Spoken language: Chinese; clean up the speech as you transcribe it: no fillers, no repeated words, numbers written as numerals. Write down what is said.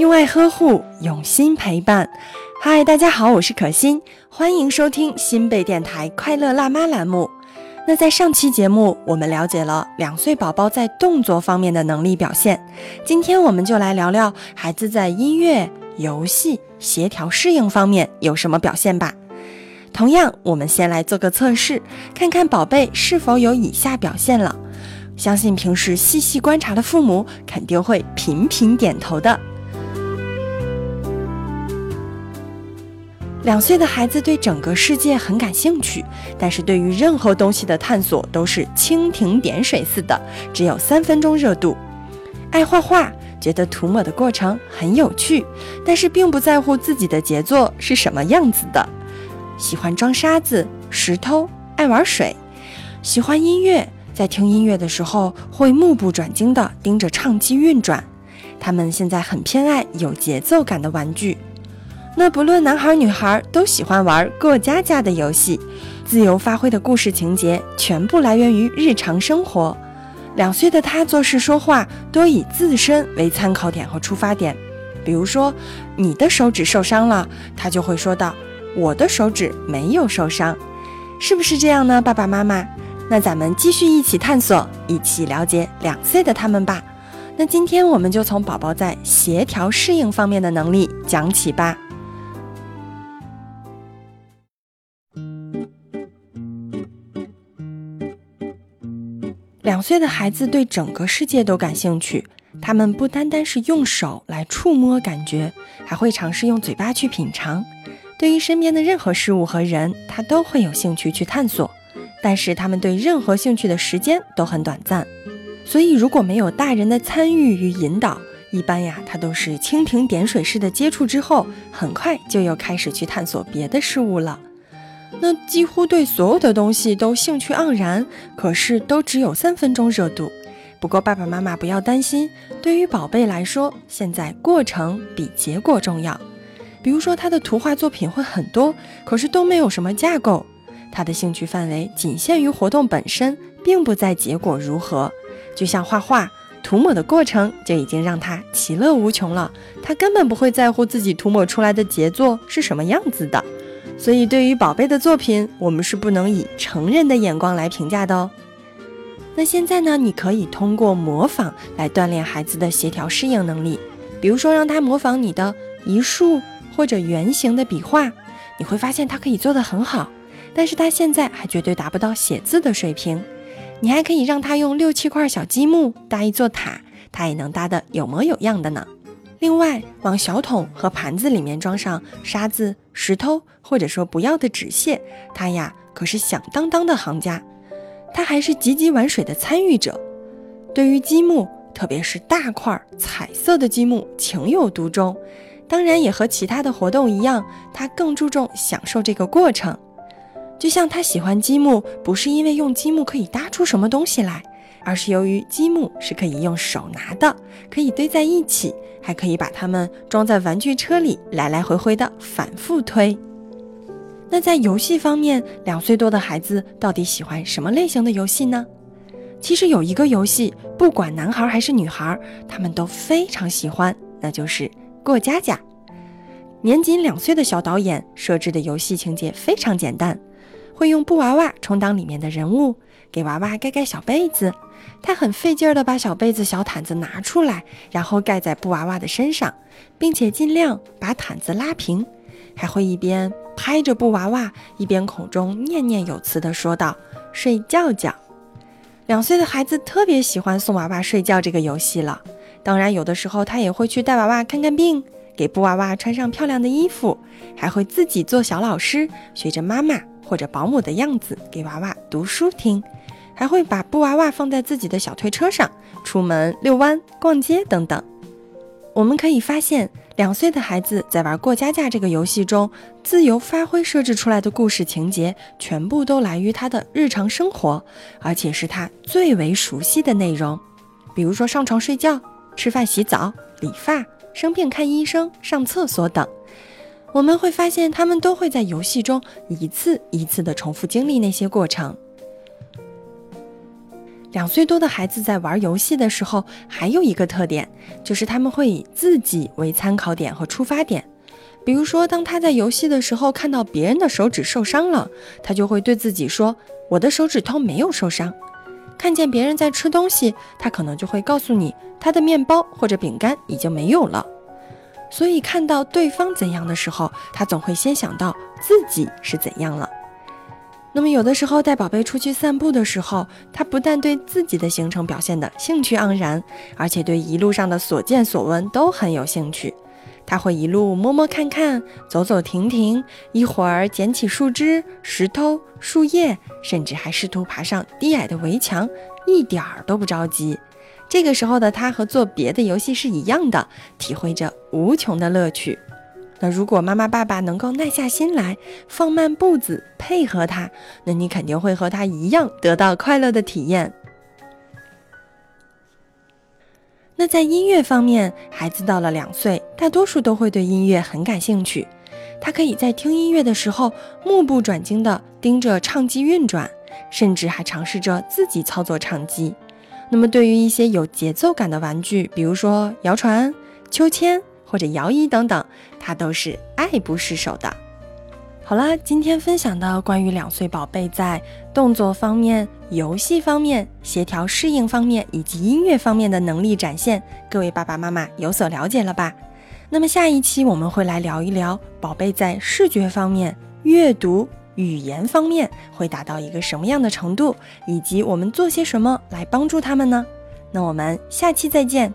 用爱呵护，用心陪伴。嗨，大家好，我是可心，欢迎收听新贝电台快乐辣妈栏目。那在上期节目，我们了解了2岁宝宝在动作方面的能力表现，今天我们就来聊聊孩子在音乐、游戏、协调适应方面有什么表现吧。同样，我们先来做个测试，看看宝贝是否有以下表现了。相信平时细细观察的父母肯定会频频点头的。2岁的孩子对整个世界很感兴趣，但是对于任何东西的探索都是蜻蜓点水似的，只有3分钟热度。爱画画，觉得涂抹的过程很有趣，但是并不在乎自己的杰作是什么样子的。喜欢装沙子、石头，爱玩水。喜欢音乐，在听音乐的时候会目不转睛地盯着唱机运转。他们现在很偏爱有节奏感的玩具。那不论男孩女孩都喜欢玩过家家的游戏，自由发挥的故事情节全部来源于日常生活。2岁的他做事说话多以自身为参考点和出发点，比如说你的手指受伤了，他就会说到我的手指没有受伤，是不是这样呢，爸爸妈妈？那咱们继续一起探索，一起了解2岁的他们吧。那今天我们就从宝宝在协调适应方面的能力讲起吧。2岁的孩子对整个世界都感兴趣，他们不单单是用手来触摸感觉，还会尝试用嘴巴去品尝。对于身边的任何事物和人，他都会有兴趣去探索，但是他们对任何兴趣的时间都很短暂，所以如果没有大人的参与与引导，一般呀，他都是蜻蜓点水式的接触之后，很快就又开始去探索别的事物了。那几乎对所有的东西都兴趣盎然，可是都只有3分钟热度。不过爸爸妈妈不要担心，对于宝贝来说，现在过程比结果重要。比如说他的图画作品会很多，可是都没有什么架构，他的兴趣范围仅限于活动本身，并不在结果如何。就像画画，涂抹的过程就已经让他其乐无穷了，他根本不会在乎自己涂抹出来的杰作是什么样子的。所以对于宝贝的作品，我们是不能以成人的眼光来评价的哦。那现在呢，你可以通过模仿来锻炼孩子的协调适应能力，比如说让他模仿你的一束或者圆形的笔画，你会发现他可以做得很好，但是他现在还绝对达不到写字的水平。你还可以让他用6、7块小积木搭一座塔，他也能搭得有模有样的呢。另外，往小桶和盘子里面装上沙子、石头，或者说不要的纸屑，他呀可是响当当的行家，他还是积极玩水的参与者。对于积木，特别是大块彩色的积木情有独钟，当然也和其他的活动一样，他更注重享受这个过程。就像他喜欢积木，不是因为用积木可以搭出什么东西来，而是由于积木是可以用手拿的，可以堆在一起，还可以把它们装在玩具车里来来回回的反复推。那在游戏方面，2岁多的孩子到底喜欢什么类型的游戏呢？其实有一个游戏，不管男孩还是女孩，他们都非常喜欢，那就是过家家。年仅2岁的小导演设置的游戏情节非常简单，会用布娃娃充当里面的人物，给娃娃盖盖小被子，他很费劲地把小被子、小毯子拿出来，然后盖在布娃娃的身上，并且尽量把毯子拉平，还会一边拍着布娃娃，一边口中念念有词地说道睡觉觉。2岁的孩子特别喜欢送娃娃睡觉这个游戏了，当然有的时候他也会去带娃娃看看病，给布娃娃穿上漂亮的衣服，还会自己做小老师，学着妈妈或者保姆的样子给娃娃读书听，还会把布娃娃放在自己的小推车上，出门遛弯、逛街等等。我们可以发现，2岁的孩子在玩过家家这个游戏中，自由发挥设置出来的故事情节全部都来于他的日常生活，而且是他最为熟悉的内容，比如说上床睡觉、吃饭洗澡、理发、生病看医生、上厕所等。我们会发现他们都会在游戏中一次一次地重复经历那些过程。2岁多的孩子在玩游戏的时候，还有一个特点，就是他们会以自己为参考点和出发点。比如说，当他在游戏的时候看到别人的手指受伤了，他就会对自己说，我的手指头没有受伤。看见别人在吃东西，他可能就会告诉你，他的面包或者饼干已经没有了。所以看到对方怎样的时候，他总会先想到自己是怎样了。那么有的时候带宝贝出去散步的时候，他不但对自己的行程表现得兴趣盎然，而且对一路上的所见所闻都很有兴趣。他会一路摸摸看看，走走停停，一会儿捡起树枝、石头、树叶，甚至还试图爬上低矮的围墙，一点儿都不着急。这个时候的他和做别的游戏是一样的，体会着无穷的乐趣。那如果妈妈爸爸能够耐下心来，放慢步子配合他，那你肯定会和他一样得到快乐的体验。那在音乐方面，孩子到了2岁，大多数都会对音乐很感兴趣。他可以在听音乐的时候目不转睛地盯着唱机运转，甚至还尝试着自己操作唱机。那么对于一些有节奏感的玩具，比如说摇船、秋千或者摇椅等等，它都是爱不释手的。好啦，今天分享到关于2岁宝贝在动作方面、游戏方面、协调适应方面以及音乐方面的能力展现，各位爸爸妈妈有所了解了吧？那么下一期我们会来聊一聊宝贝在视觉方面、阅读、语言方面会达到一个什么样的程度，以及我们做些什么来帮助他们呢？那我们下期再见。